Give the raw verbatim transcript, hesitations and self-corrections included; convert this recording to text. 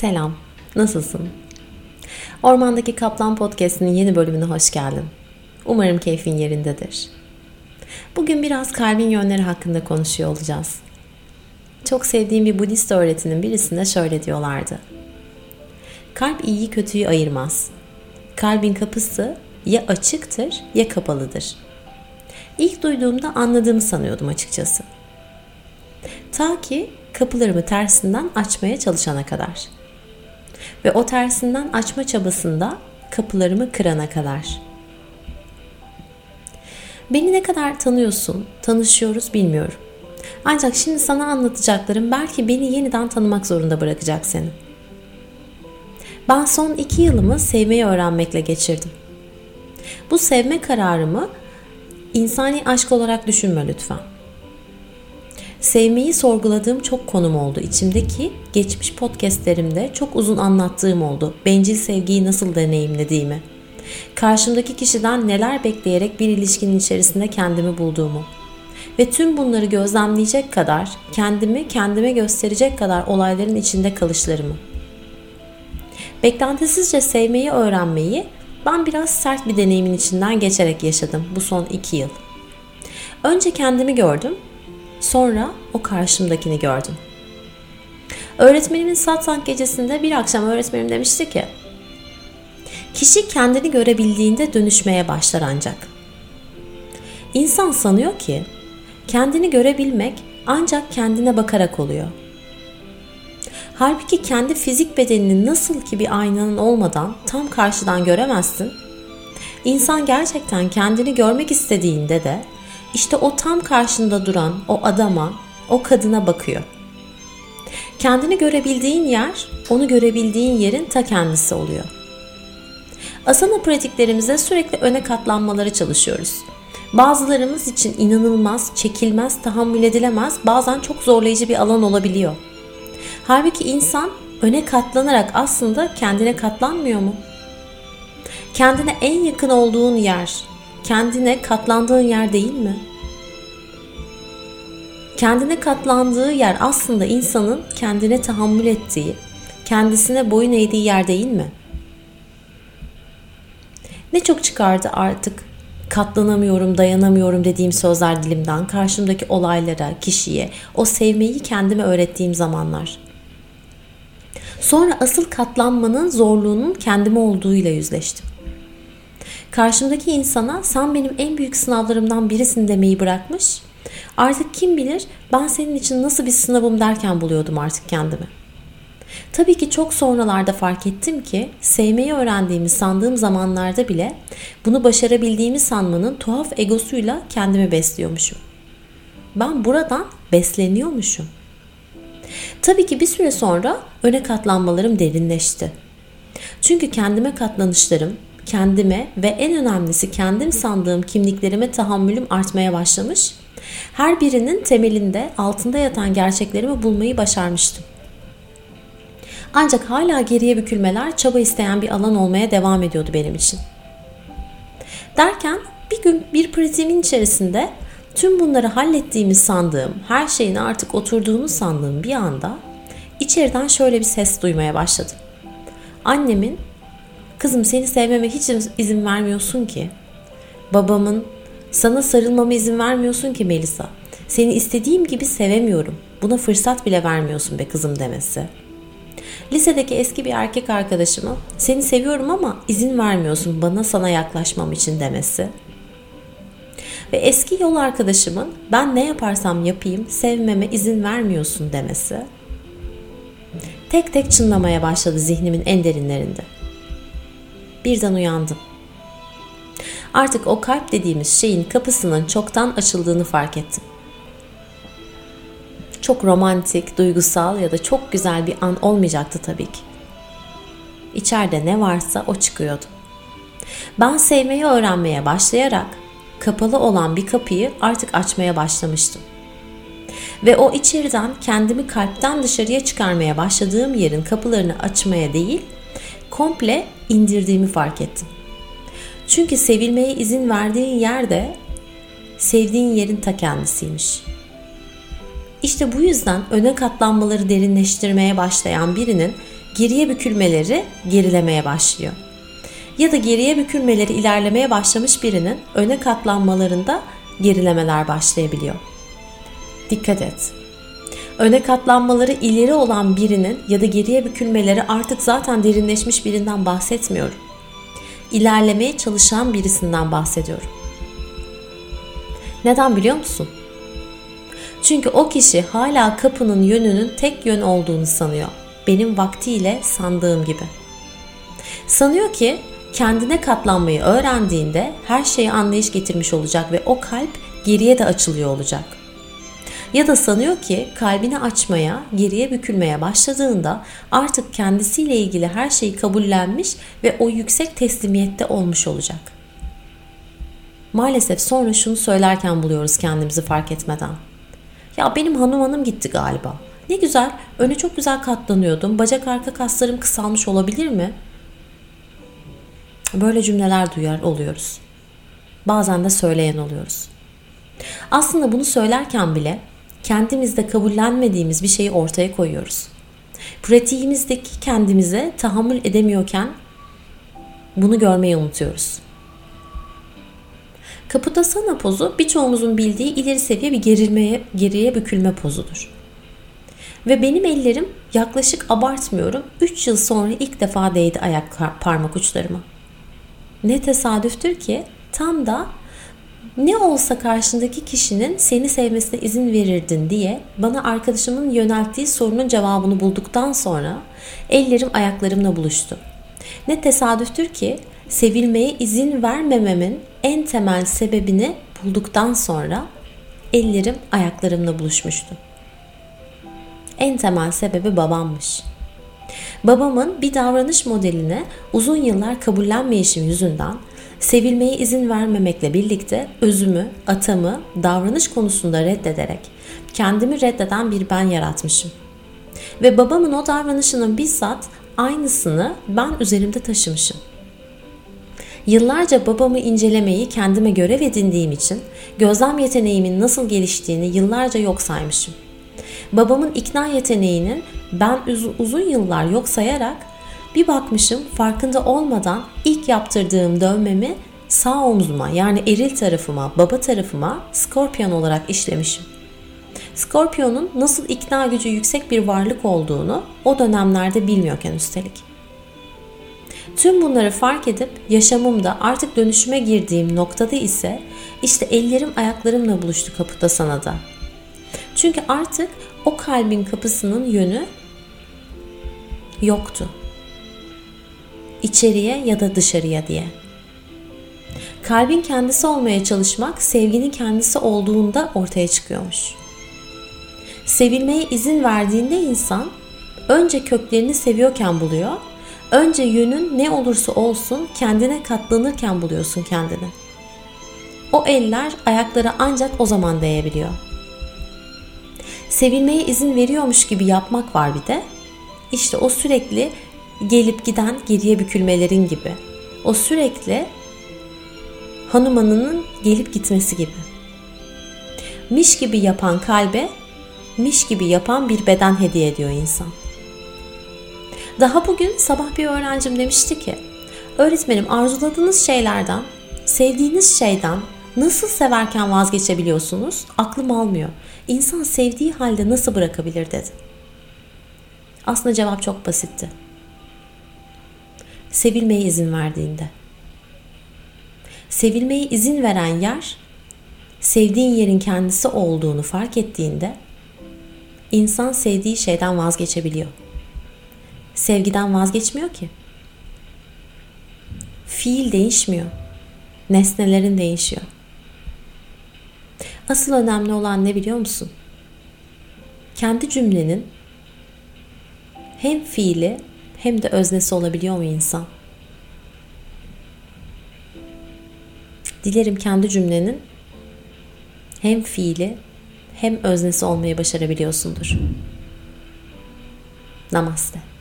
Selam, nasılsın? Ormandaki Kaplan Podcast'inin yeni bölümüne hoş geldin. Umarım keyfin yerindedir. Bugün biraz kalbin yönleri hakkında konuşuyor olacağız. Çok sevdiğim bir Budist öğretinin birisinde şöyle diyorlardı. Kalp iyiyi kötüyü ayırmaz. Kalbin kapısı ya açıktır ya kapalıdır. İlk duyduğumda anladığımı sanıyordum açıkçası. Ta ki kapılarımı tersinden açmaya çalışana kadar. Ve o tersinden açma çabasında kapılarımı kırana kadar. Beni ne kadar tanıyorsun, tanışıyoruz bilmiyorum. Ancak şimdi sana anlatacaklarım belki beni yeniden tanımak zorunda bırakacak seni. Ben son iki yılımı sevmeyi öğrenmekle geçirdim. Bu sevme kararımı insani aşk olarak düşünme lütfen. Sevmeyi sorguladığım çok konum oldu. İçimdeki geçmiş podcastlerimde çok uzun anlattığım oldu. Bencil sevgiyi nasıl deneyimlediğimi, karşımdaki kişiden neler bekleyerek bir ilişkinin içerisinde kendimi bulduğumu ve tüm bunları gözlemleyecek kadar, kendimi kendime gösterecek kadar olayların içinde kalışlarımı. Beklentisizce sevmeyi öğrenmeyi ben biraz sert bir deneyimin içinden geçerek yaşadım bu son iki yıl. Önce kendimi gördüm. Sonra o karşımdakini gördüm. Öğretmenimin Satsang gecesinde bir akşam öğretmenim demişti ki, kişi kendini görebildiğinde dönüşmeye başlar ancak. İnsan sanıyor ki kendini görebilmek ancak kendine bakarak oluyor. Halbuki kendi fizik bedenini nasıl ki bir aynanın olmadan tam karşıdan göremezsin, İnsan gerçekten kendini görmek istediğinde de İşte o tam karşında duran o adama, o kadına bakıyor. Kendini görebildiğin yer, onu görebildiğin yerin ta kendisi oluyor. Asana pratiklerimizde sürekli öne katlanmalara çalışıyoruz. Bazılarımız için inanılmaz, çekilmez, tahammül edilemez, bazen çok zorlayıcı bir alan olabiliyor. Halbuki insan öne katlanarak aslında kendine katlanmıyor mu? Kendine en yakın olduğun yer, kendine katlandığın yer değil mi? Kendine katlandığı yer aslında insanın kendine tahammül ettiği, kendisine boyun eğdiği yer değil mi? Ne çok çıkardı artık katlanamıyorum, dayanamıyorum dediğim sözler dilimden, karşımdaki olaylara, kişiye, o sevmeyi kendime öğrettiğim zamanlar. Sonra asıl katlanmanın zorluğunun kendime olduğuyla yüzleştim. Karşımdaki insana sen benim en büyük sınavlarımdan birisin demeyi bırakmış. Artık kim bilir ben senin için nasıl bir sınavım derken buluyordum artık kendimi. Tabii ki çok sonralarda fark ettim ki sevmeyi öğrendiğimi sandığım zamanlarda bile bunu başarabildiğimi sanmanın tuhaf egosuyla kendimi besliyormuşum. Ben buradan besleniyormuşum. Tabii ki bir süre sonra öne katlanmalarım derinleşti. Çünkü kendime katlanışlarım, kendime ve en önemlisi kendim sandığım kimliklerime tahammülüm artmaya başlamış. Her birinin temelinde altında yatan gerçeklerimi bulmayı başarmıştım. Ancak hala geriye bükülmeler çaba isteyen bir alan olmaya devam ediyordu benim için. Derken bir gün bir pratiğimin içerisinde tüm bunları hallettiğimi sandığım, her şeyin artık oturduğunu sandığım bir anda içeriden şöyle bir ses duymaya başladım. Annemin kızım seni sevmeme hiç izin vermiyorsun ki. Babamın sana sarılmama izin vermiyorsun ki Melisa. Seni istediğim gibi sevemiyorum. Buna fırsat bile vermiyorsun be kızım demesi. Lisedeki eski bir erkek arkadaşıma seni seviyorum ama izin vermiyorsun bana sana yaklaşmam için demesi. Ve eski yol arkadaşımın ben ne yaparsam yapayım sevmeme izin vermiyorsun demesi. Tek tek çınlamaya başladı zihnimin en derinlerinde. Birden uyandım. Artık o kalp dediğimiz şeyin kapısının çoktan açıldığını fark ettim. Çok romantik, duygusal ya da çok güzel bir an olmayacaktı tabii ki. İçeride ne varsa o çıkıyordu. Ben sevmeyi öğrenmeye başlayarak kapalı olan bir kapıyı artık açmaya başlamıştım. Ve o içeriden kendimi kalpten dışarıya çıkarmaya başladığım yerin kapılarını açmaya değil, komple indirdiğimi fark ettim. Çünkü sevilmeye izin verdiğin yer de sevdiğin yerin ta kendisiymiş. İşte bu yüzden öne katlanmaları derinleştirmeye başlayan birinin geriye bükülmeleri gerilemeye başlıyor. Ya da geriye bükülmeleri ilerlemeye başlamış birinin öne katlanmalarında gerilemeler başlayabiliyor. Dikkat et. Öne katlanmaları ileri olan birinin ya da geriye bükülmeleri artık zaten derinleşmiş birinden bahsetmiyorum. İlerlemeye çalışan birisinden bahsediyorum. Neden biliyor musun? Çünkü o kişi hala kapının yönünün tek yön olduğunu sanıyor. Benim vaktiyle sandığım gibi. Sanıyor ki kendine katlanmayı öğrendiğinde her şeye anlayış getirmiş olacak ve o kalp geriye de açılıyor olacak. Ya da sanıyor ki kalbini açmaya, geriye bükülmeye başladığında artık kendisiyle ilgili her şeyi kabullenmiş ve o yüksek teslimiyette olmuş olacak. Maalesef sonra şunu söylerken buluyoruz kendimizi fark etmeden. Ya benim hanım hanım gitti galiba. Ne güzel, öne çok güzel katlanıyordum. Bacak arka kaslarım kısalmış olabilir mi? Böyle cümleler duyar oluyoruz. Bazen de söyleyen oluyoruz. Aslında bunu söylerken bile kendimizde kabullenmediğimiz bir şeyi ortaya koyuyoruz. Pratiğimizdeki kendimize tahammül edemiyorken bunu görmeyi unutuyoruz. Kaputasana pozu birçoğumuzun bildiği ileri seviye bir gerilmeye, geriye bükülme pozudur. Ve benim ellerim yaklaşık abartmıyorum üç yıl sonra ilk defa değdi ayak parmak uçlarıma. Ne tesadüftür ki tam da ne olsa karşındaki kişinin seni sevmesine izin verirdin diye bana arkadaşımın yönelttiği sorunun cevabını bulduktan sonra ellerim ayaklarımla buluştu. Ne tesadüftür ki sevilmeye izin vermememin en temel sebebini bulduktan sonra ellerim ayaklarımla buluşmuştu. En temel sebebi babammış. Babamın bir davranış modeline uzun yıllar kabullenmeyişim yüzünden sevilmeye izin vermemekle birlikte özümü, atamı davranış konusunda reddederek kendimi reddeden bir ben yaratmışım. Ve babamın o davranışının bizzat aynısını ben üzerimde taşımışım. Yıllarca babamı incelemeyi kendime görev edindiğim için gözlem yeteneğimin nasıl geliştiğini yıllarca yok saymışım. Babamın ikna yeteneğinin ben uzun yıllar yok sayarak bir bakmışım farkında olmadan ilk yaptırdığım dövmemi sağ omzuma yani eril tarafıma, baba tarafıma Scorpion olarak işlemişim. Scorpion'un nasıl ikna gücü yüksek bir varlık olduğunu o dönemlerde bilmiyorken üstelik. Tüm bunları fark edip yaşamımda artık dönüşüme girdiğim noktada ise işte ellerim ayaklarımla buluştu Kaputasana'da. Çünkü artık o kalbin kapısının yönü yoktu. İçeriye ya da dışarıya diye. Kalbin kendisi olmaya çalışmak sevginin kendisi olduğunda ortaya çıkıyormuş. Sevilmeye izin verdiğinde insan önce köklerini seviyorken buluyor, önce yönün ne olursa olsun kendine katlanırken buluyorsun kendini. O eller ayaklara ancak o zaman değebiliyor. Sevilmeye izin veriyormuş gibi yapmak var bir de. İşte o sürekli gelip giden geriye bükülmelerin gibi. O sürekli hanumanının gelip gitmesi gibi. Miş gibi yapan kalbe, miş gibi yapan bir beden hediye ediyor insan. Daha bugün sabah bir öğrencim demişti ki, öğretmenim arzuladığınız şeylerden, sevdiğiniz şeyden nasıl severken vazgeçebiliyorsunuz? Aklım almıyor. İnsan sevdiği halde nasıl bırakabilir dedi. Aslında cevap çok basitti. Sevilmeye izin verdiğinde. Sevilmeye izin veren yer, sevdiğin yerin kendisi olduğunu fark ettiğinde, insan sevdiği şeyden vazgeçebiliyor. Sevgiden vazgeçmiyor ki. Fiil değişmiyor. Nesnelerin değişiyor. Asıl önemli olan ne biliyor musun? Kendi cümlenin hem fiili hem de öznesi olabiliyor mu insan? Dilerim kendi cümlenin hem fiili hem öznesi olmayı başarabiliyorsundur. Namaste.